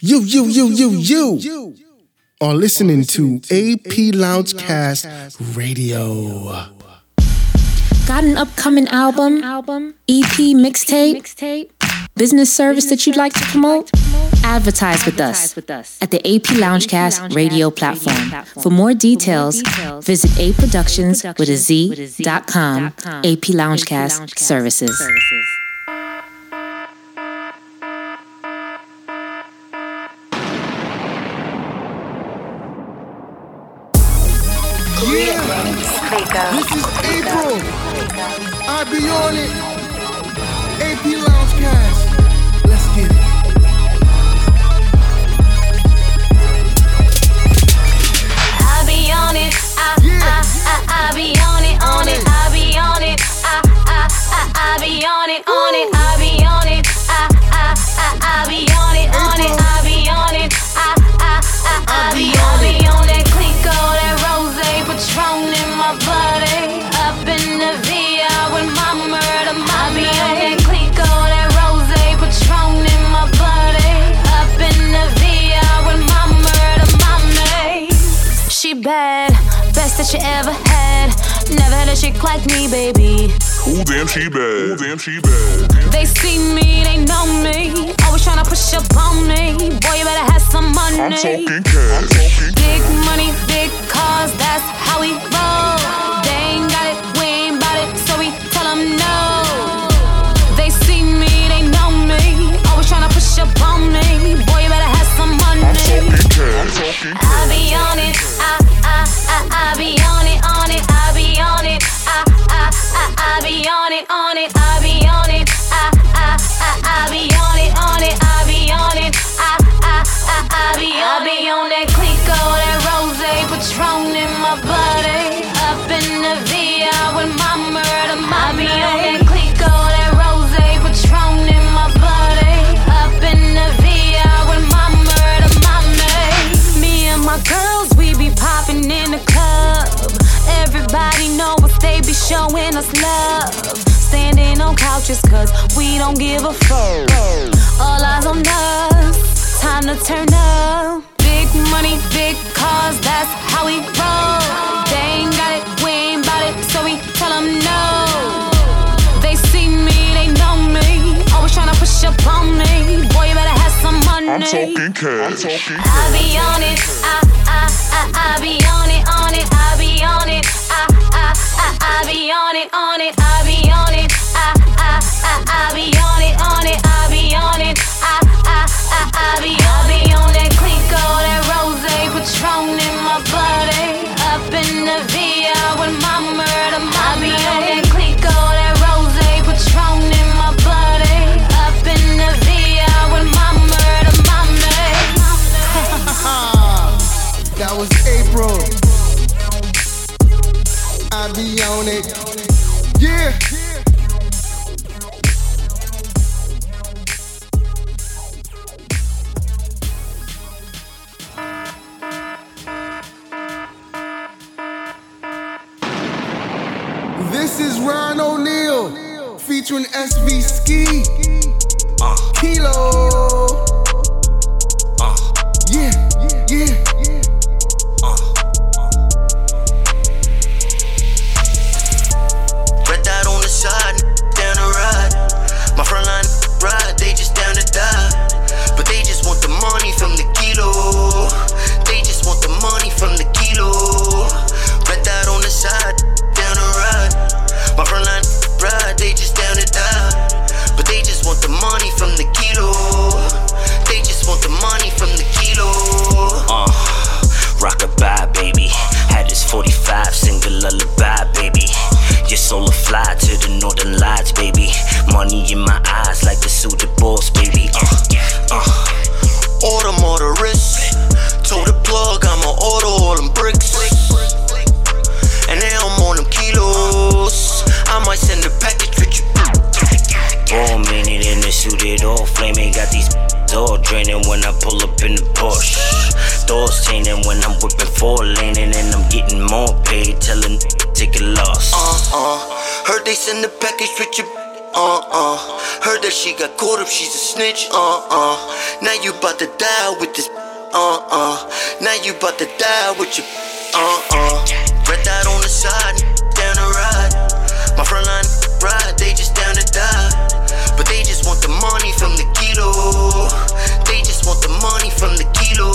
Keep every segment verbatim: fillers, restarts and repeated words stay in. You, you, you, you, you, you are listening to A P Loungecast Radio. Got an upcoming album, E P, mixtape, business service that you'd like to promote? Advertise with us at the A P Loungecast Radio platform. For more details, visit a productions with a z dot com, A P Loungecast Services. This is April. I be on it. A P Loungecast. Let's get it. I be on it. I I I I be on it. On it. I be on it. I I I I be on it. On it. I be on it. I I I I be on it. On it. I be on it. I I I I be on it. Bad, best that you ever had. Never had a chick like me, baby. Ooh, damn, she bad. Ooh, damn, she bad. They see me, they know me. Always tryna push up on me. Boy, you better have some money. I'm talking cash. Big money, big cars, that's how we roll. They ain't got it, we ain't bout it, so we tell them no. They see me, they know me. Always tryna push up on me. Boy, you better have some money. I'm talking cash. I be on it. I I be on it, on it, I be on it. I, I, I, I be on it, on it, I be on it. I, I, I, I be on it, on it, I be on it. I, I, I, I be on it. I be on that Clico, that Rose, Patron in my body. Up in the V I with my murder, my I be on that Clico, that Rose, Patron in my body. Up in the V I with my murder, my name. Me and my girls, we be popping in the club. Everybody know what they be showing us love. Standing on couches cause we don't give a fuck. All eyes on us, time to turn up. Big money, big cars, that's how we roll. They ain't got it, we ain't bout it, so we tell them no. They see me, they know me. Always tryna push up on me. Boy, you better have some money. I'm talking cash. I be on it, I, I, I, I be on it, on it, I be on it. I, I, I, I be on it, on it, I be on it. I, I, I, I be on it, on it, I be on it. I, I, I, I be on that Clico, that Rose, Patron in my body. Up in the V I with my murder, my be on that Clico, that Rose, Patron in my body. Up in the V I with my murder, my name. That was April. I be on it. Yeah. This is Ryan O'Neal featuring S V Ski. Uh. Kilo. Uh. Yeah, yeah, yeah. uh-uh. Heard that she got caught up, she's a snitch, uh-uh. Now you bout to die with this, uh-uh. Now you bout to die with your, uh-uh. Red dot on the side, down the ride. My frontline ride, they just down to die. But they just want the money from the kilo. They just want the money from the kilo.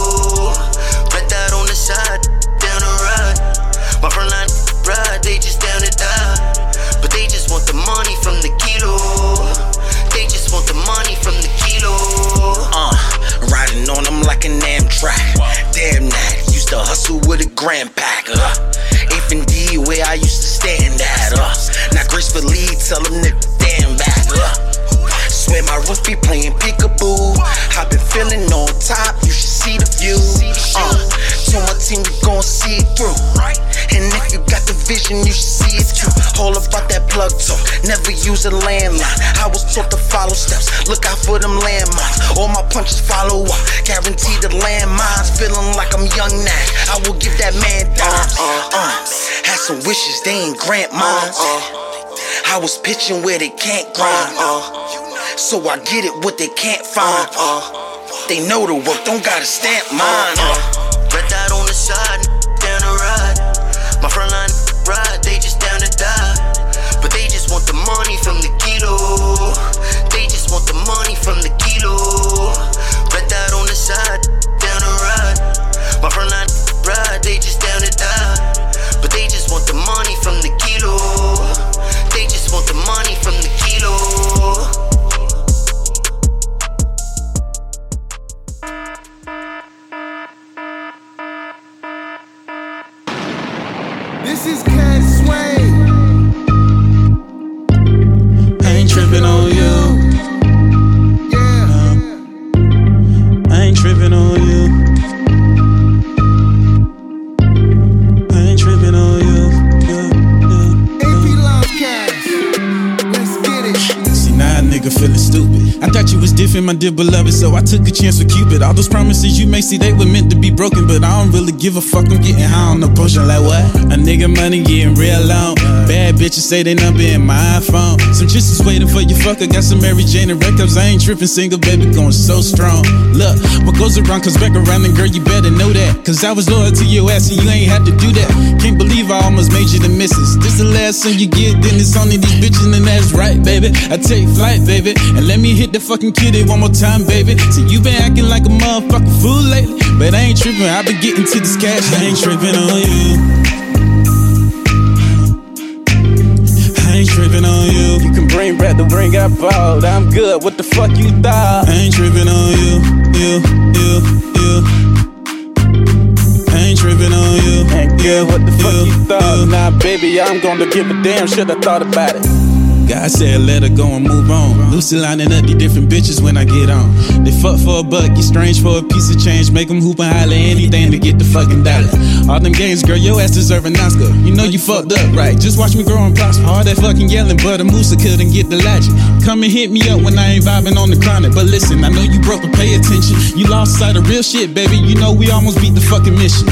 Red dot on the side, down the ride. My frontline ride, they just down to die. But they just want the money from the kilo. They just want the money from the kilo. Uh, riding on them like an Amtrak. Damn that, used to hustle with a grand pack. Uh, F and D where I used to stand at. Uh, now gracefully tell them to stand back. Uh, swear my roof be playing peekaboo. I've been feeling on top, you should see the view. Uh, to my team, you gon' see it through. And if you got the vision, you should see it too. All about that plug talk, never use a landline. I was taught to follow steps, look out for them landmines. All my punches follow up, guaranteed the landmines. Feeling like I'm young now, I will give that man dimes. Uh, uh, had some wishes, they ain't grant mines. I was pitching where they can't grind. So I get it what they can't find. They know the work, don't gotta stamp mine. Red dot on the side, down the ride. My frontline ride, they just down to die. But they just want the money from the kilo. They just want the money from the kilo. Red dot on the side, down the ride. My frontline ride, they just down to die. But they just want the money from the kilo. They just want the money from the kilo. My dear beloved, so I took a chance with Cupid. All those promises you may see, they were meant to be broken, but I don't really give a fuck. I'm getting high on the potion like what? A nigga money getting real long. Bad bitches say they number in my phone. Some chicks is waiting for you, fucker. Got some Mary Jane and red cups. I ain't tripping, single baby going so strong. Look, what goes around comes back around, and girl, you better know that. Cause I was loyal to your ass, and you ain't had to do that. Can't believe I almost made you the missus. This the last thing you get, then it's only these bitches, and that's right, baby. I take flight, baby, and let me hit the fucking kitty one more time, baby. So you been acting like a motherfucking fool lately, but I ain't tripping. I been getting to this cash. I ain't tripping on you. I ain't tripping on you. You can bring back the ring I bought. I'm good. What the fuck you thought? I ain't tripping on you, you, you, you. I ain't tripping on you. Ain't good. What the fuck you, you thought? Nah, baby, I'm gonna give a damn shit. I thought about it. I said let her go and move on. Lucy lining up the different bitches when I get on. They fuck for a buck, get strange for a piece of change. Make them hoop and holler anything to get the fucking dollar. All them games, girl, your ass deserve an Oscar. You know you fucked up, right? Just watch me grow and prosper. All that fucking yelling, but a moosa couldn't get the logic. Come and hit me up when I ain't vibing on the chronic. But listen, I know you broke, but pay attention. You lost sight of real shit, baby. You know we almost beat the fucking mission.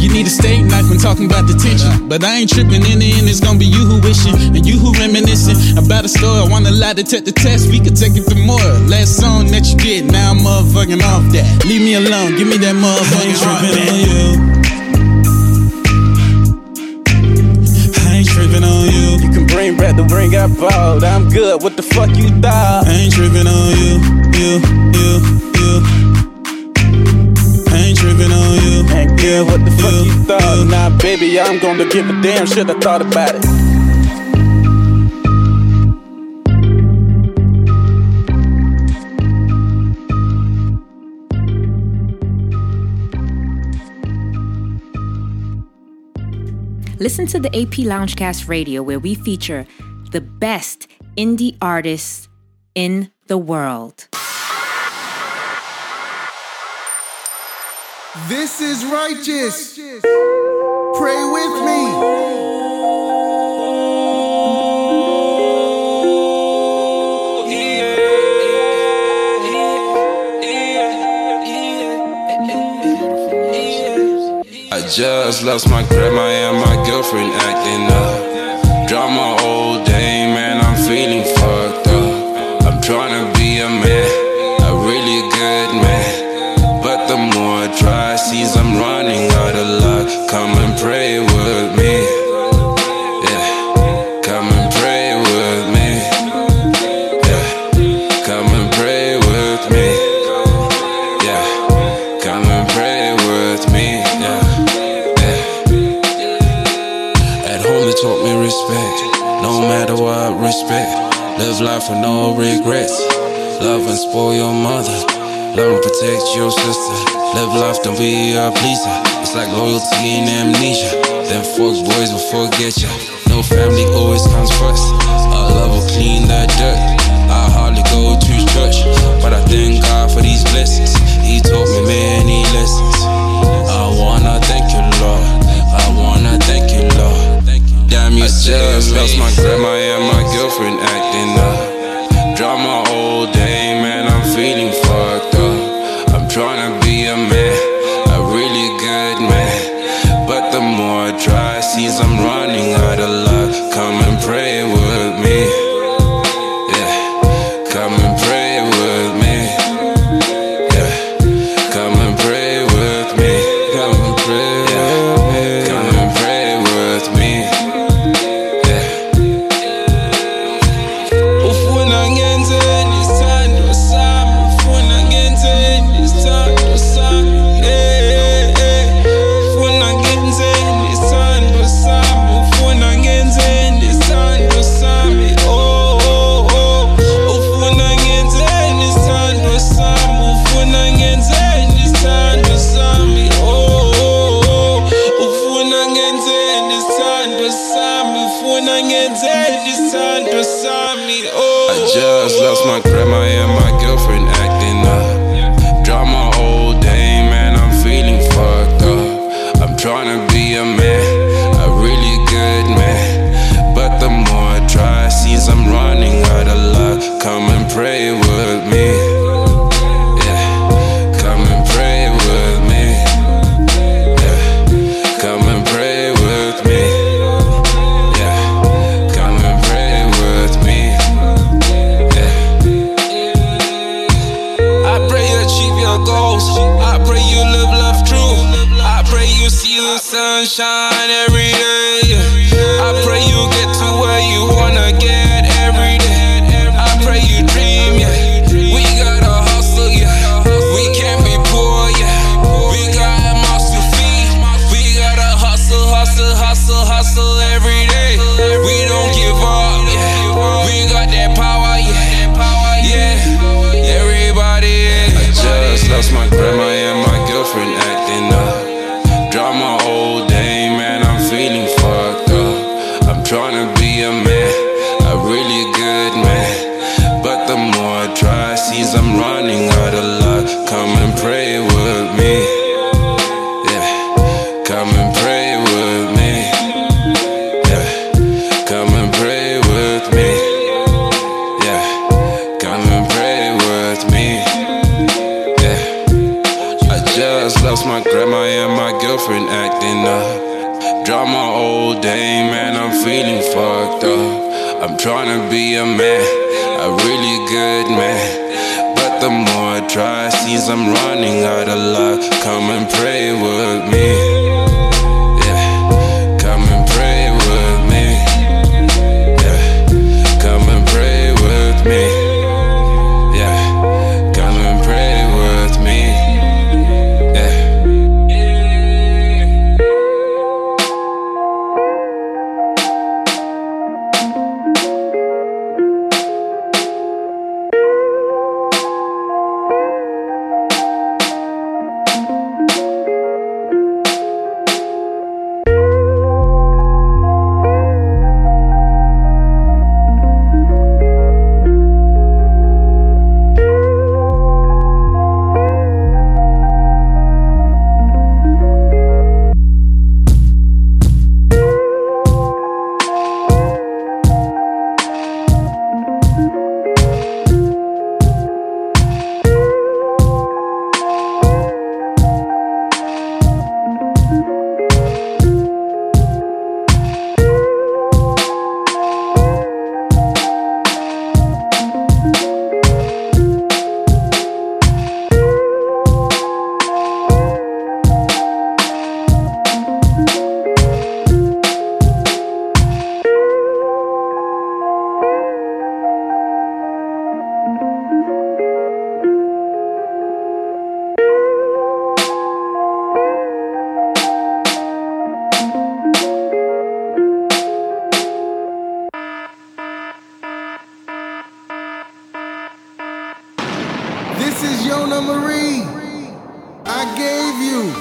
You need a steak knife when talking about the tension. But I ain't tripping, in the end it's gonna be you who wishing and you who reminiscing about a story. I wanna lie to take the test, we could take it for more. Last song that you did, now I'm motherfucking off that. Leave me alone, give me that motherfucking I ain't tripping on you. I ain't tripping on you. You can bring back the ring I bought. I'm good, what the fuck you thought? I ain't tripping on you, you, you, you. I ain't tripping on you. Ain't good, what the fuck you, you thought? You. Nah, baby, I'm gonna give a damn shit. I thought about it. Listen to the A P Loungecast Radio, where we feature the best indie artists in the world. This is righteous. Pray with me. I just lost my grandma and my girlfriend acting up. Drama all day, man, I'm feeling fucked up. life with no regrets. Love and spoil your mother. Love and protect your sister. Live life, don't be a pleaser. It's like loyalty and amnesia. Them fork boys will forget ya. No family always comes first. Our love will clean that dirt. I hardly go to church, but I thank God for these blessings. He taught me many lessons. I wanna thank you, Lord. I wanna thank you, Lord. Damn, you just lost my grandma and my girlfriend acting up. Drama all day, man, I'm feeling fucked up. I'm trying to be a man, a really good man. But the more I try, seems I'm running out of luck. Come and pray with me. Yeah, come and pray with me. Yeah, come and pray with me. Come and pray with me. Come and pray with me. is Yona Marie. I gave you.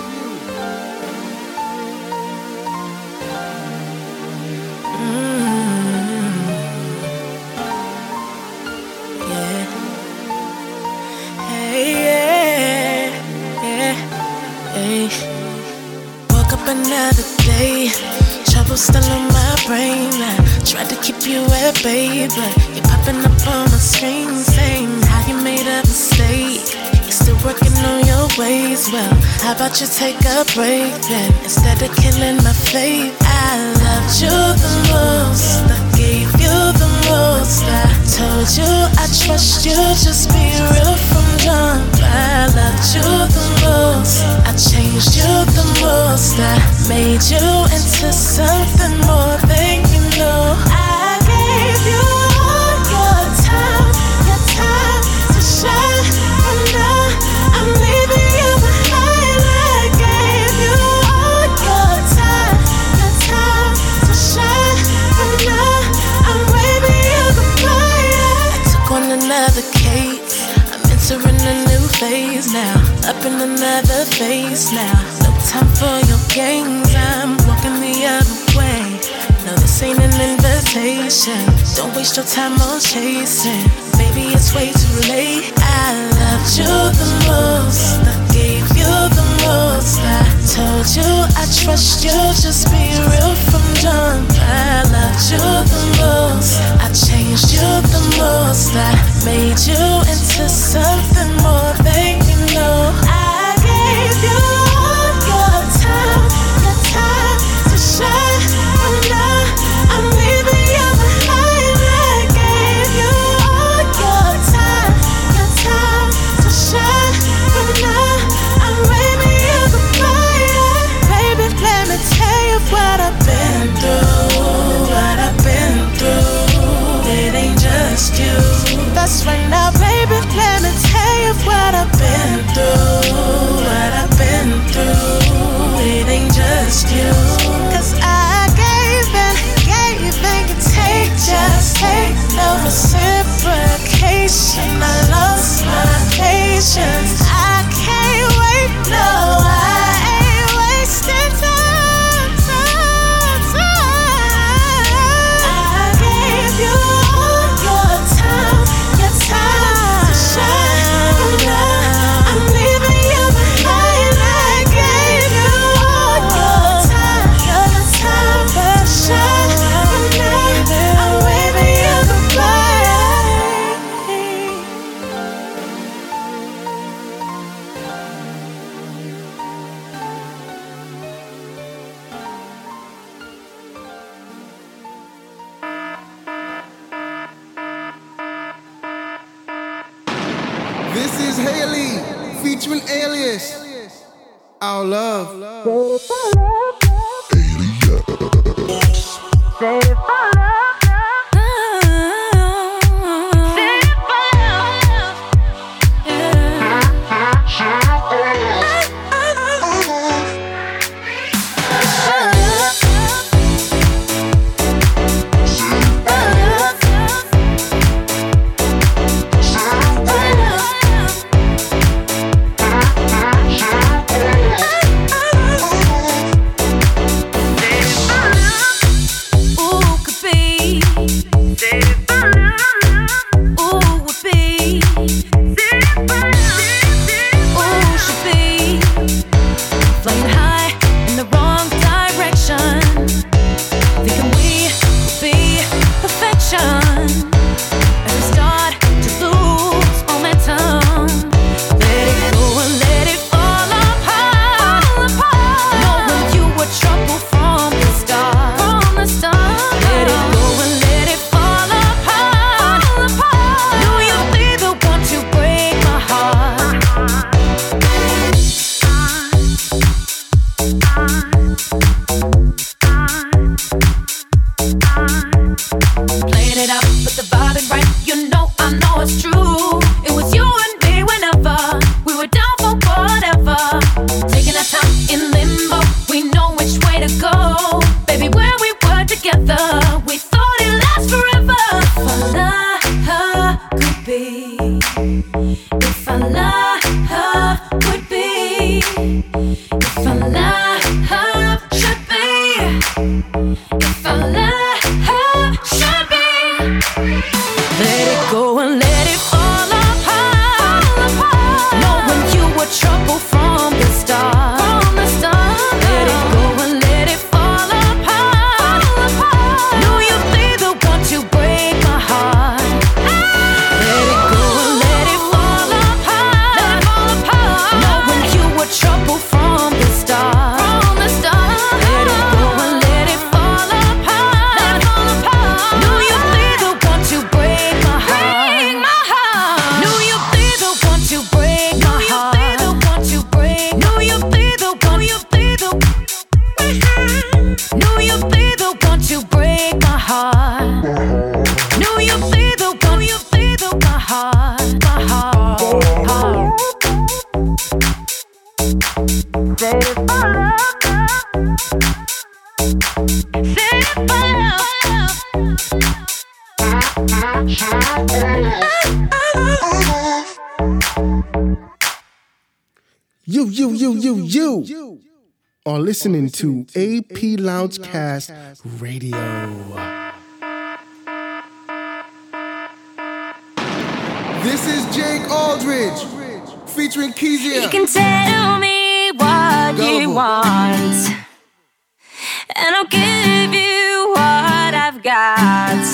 Mm-hmm. Yeah. Hey, yeah, yeah, hey. Woke up another day. Trouble still on my brain. I tried to keep you at bay, but you're popping up on my screen saying how you made a mistake. You're still working on your ways. Well, how about you take a break then, instead of killing my faith? I loved you the most, I gave you the most, I told you I trust you, just be real from jump. I loved you the most, I changed you the most, I made you into something more than you know. I gave you all your time, your time to shine, and now I'm leaving you behind. I gave you all your time, your time to shine, and now I'm waving you goodbye. I took on another case, I'm entering a new phase now, up in another phase now. No time for your games, I'm walking the other way. No, this ain't an invitation. Don't waste your time on chasing. Baby, it's way too late. I loved you the most, I gave you the most, I told you I trust you, just be real from jump. I loved you the most, I changed you the most, I made you into something more than you know. I gave you all your time, your time to shine, and now I'm leaving you behind. I gave you all your time, your time to shine, and now I'm waving you goodbye. Baby, let me tell you what I've been through, what I've been through. It ain't just you. That's right now, baby, let me tell you what I've been through, what I've been through. It ain't just you. Cause I gave and gave and you take, just take no reciprocation. I lost my patience, I can't wait, no, I ain't wasting time, time, time. I gave you all your time, your time to shine, and now I'm leaving you behind. I gave you all your time, your time to shine, and now I'm waving you goodbye. This is Haley featuring Alias. Our love. Ooh, could be Say for love, say for love. You, you, you, you, you are listening to A P Loungecast Radio. This is Jake Aldridge featuring Kezia. You can tell me what Gullible. You want, and I'll give you what I've got.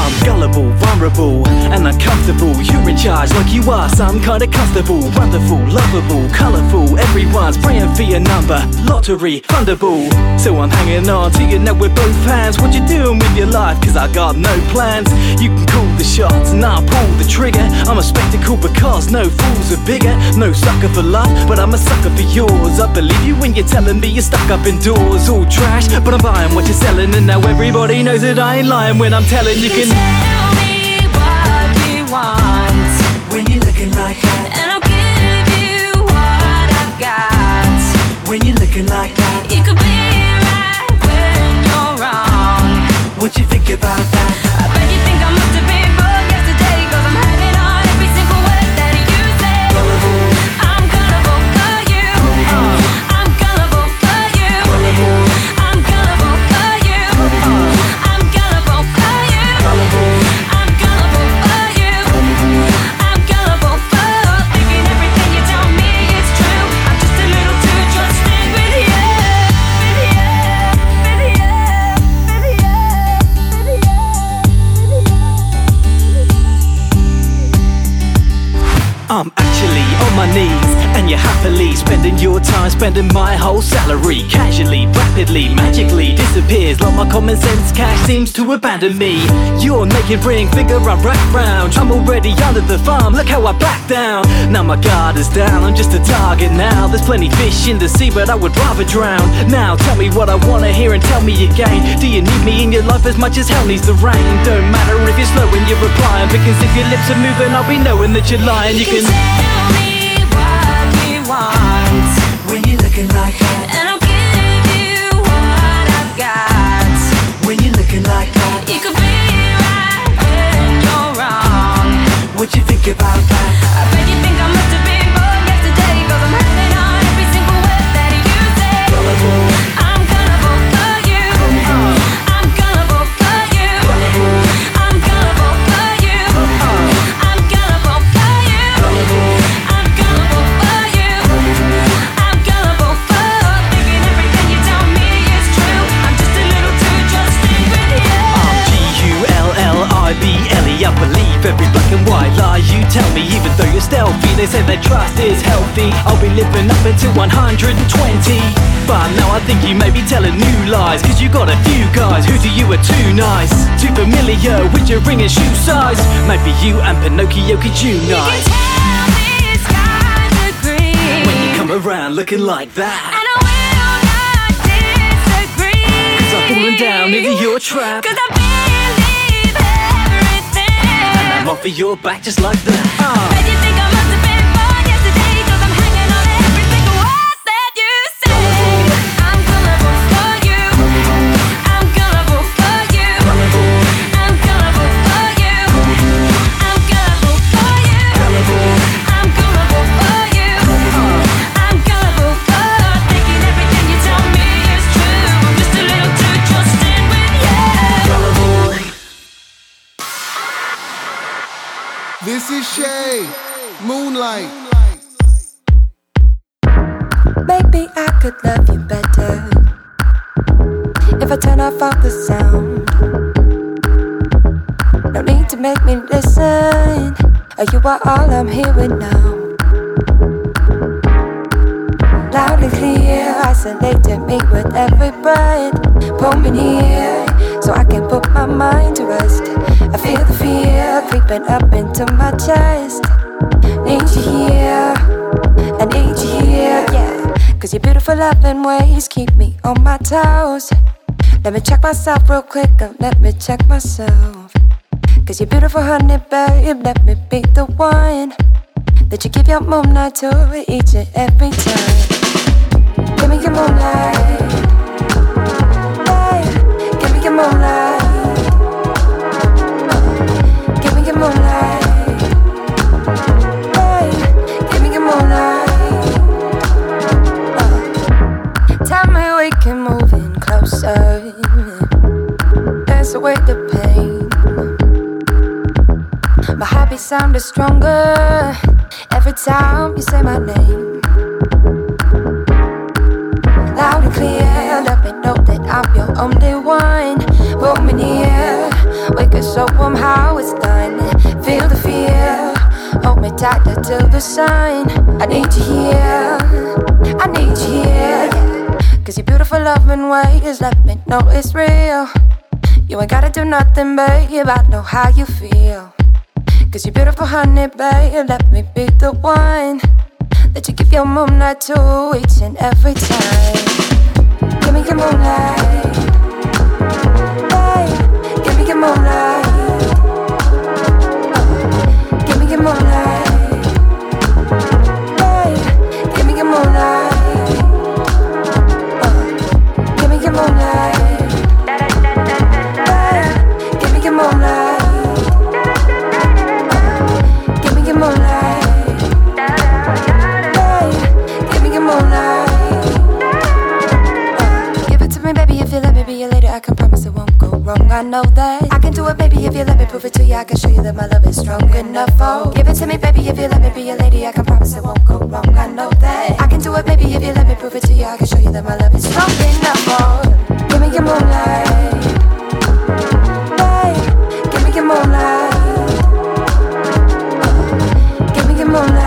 I'm gullible, vulnerable, and uncomfortable. You're in charge like you are some kind of constable. Wonderful, lovable, colourful. Everyone's praying for your number. Lottery, thunderball. So I'm hanging on to you now with both hands. What you doing with your life? Cause I got no plans. You can call the shots and I'll pull the trigger. I'm a spectacle because no fools are bigger. No sucker for love, but I'm a sucker for yours. I believe you when you're telling me you're stuck up indoors. All trash, but I'm buying what you're selling. And now everybody knows that I ain't lying when I'm telling you. You can tell me what you want when you're looking like that, and I'll give you what I've got. When you're looking like that, you could be right when you're wrong. What you think about that? I bet you think I must have been broke yesterday, cause I'm hanging on every single word that you say. Gullible. I'm gullible for you. Gullible. Oh. I'm gullible for you. Gullible. I'm gullible for you. Gullible. Oh. I'm actually on my knees, and you're happily spending your time, spending my whole salary. Casually, rapidly, magically disappears, like my common sense cash seems to abandon me. Your naked ring finger I wrap round, I'm already under the farm, look how I back down. Now my guard is down, I'm just a target now. There's plenty fish in the sea, but I would rather drown. Now tell me what I wanna hear and tell me again. Do you need me in your life as much as hell needs the rain? Don't matter if you're slow and you're replying, because if your lips are moving I'll be knowing that you're lying. You can tell me what you want when you're looking like that, and I'll give you what I've got. When you're looking like that, you could be right when you're wrong. What you think about that? I bet you think I must have been born yesterday, cause I'm hanging on every single word that you say. Gullible. I'm gullible for you. Gullible. I'm gullible for you. Gullible. I'm gullible for you. Gullible. I believe every black and white lie you tell me, even though you're stealthy. They say that trust is healthy. I'll be living up until one hundred twenty, but now I think you may be telling new lies, cause you got a few guys who to you are too nice, too familiar with your ring and shoe size. Maybe you and Pinocchio could unite. You can tell me it's kind of green when you come around looking like that, and I will not disagree, cause I've fallen down into your trap, cause I've been off of your back just like that. uh. And you think I must have been born yesterday, cause I'm hanging on every single word that you say. I'm gullible for you. I'm gullible for you. I'm gullible for you. I'm gullible for you. I'm gullible for you. I'm gullible for thinking everything you tell me is true. I'm just a little too trusting with you. This is Shay, Moonlight. Maybe I could love you better if I turn off all the sound. No need to make me listen, or you are all I'm hearing now. Loudly clear, isolating me with every breath. Pull me near, so I can put my mind to rest. I feel the fear creeping up into my chest. Need you here, I need you here, yeah. Cause your beautiful loving ways keep me on my toes. Let me check myself real quick, and let me check myself. Cause your beautiful honey, babe, let me be the one that you give your moonlight to each and every time. Give me your moonlight, hey, give me your moonlight. Dance away the pain. My happy sound is stronger every time you say my name. Loud and clear, let me know that I'm your only one. Pull me near, we can show them how it's done. Feel the fear, hold me tighter till the sun. I need you here, I need you here. Cause your beautiful loving way is let me know it's real. You ain't gotta do nothing, babe, I know how you feel. Cause your beautiful honey, babe, let me be the one that you give your moonlight to each and every time. Give me your moonlight, babe, give me your moonlight, oh, give me your moonlight, babe, give me your moonlight. I know that I can do it, baby, if you let me. Prove it to you, I can show you that my love is strong enough, oh. Give it to me, baby, if you let me be a lady. I can promise it won't go wrong, I know that I can do it, baby, if you let me. Prove it to you, I can show you that my love is strong enough, oh. Give me your moonlight, hey, give me your moonlight, oh. Give me your moonlight.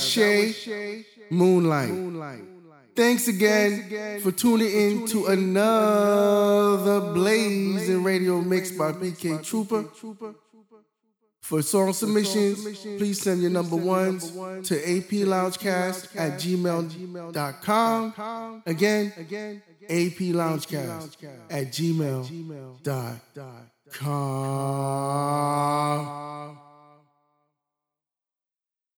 Shay Moonlight. Moonlight. Thanks again, Thanks again for tuning in to another Blazing Radio Mix by B K Trooper. For song submissions, please send your number ones to A P Loungecast at gmail dot com. Again, A P Loungecast at gmail dot com.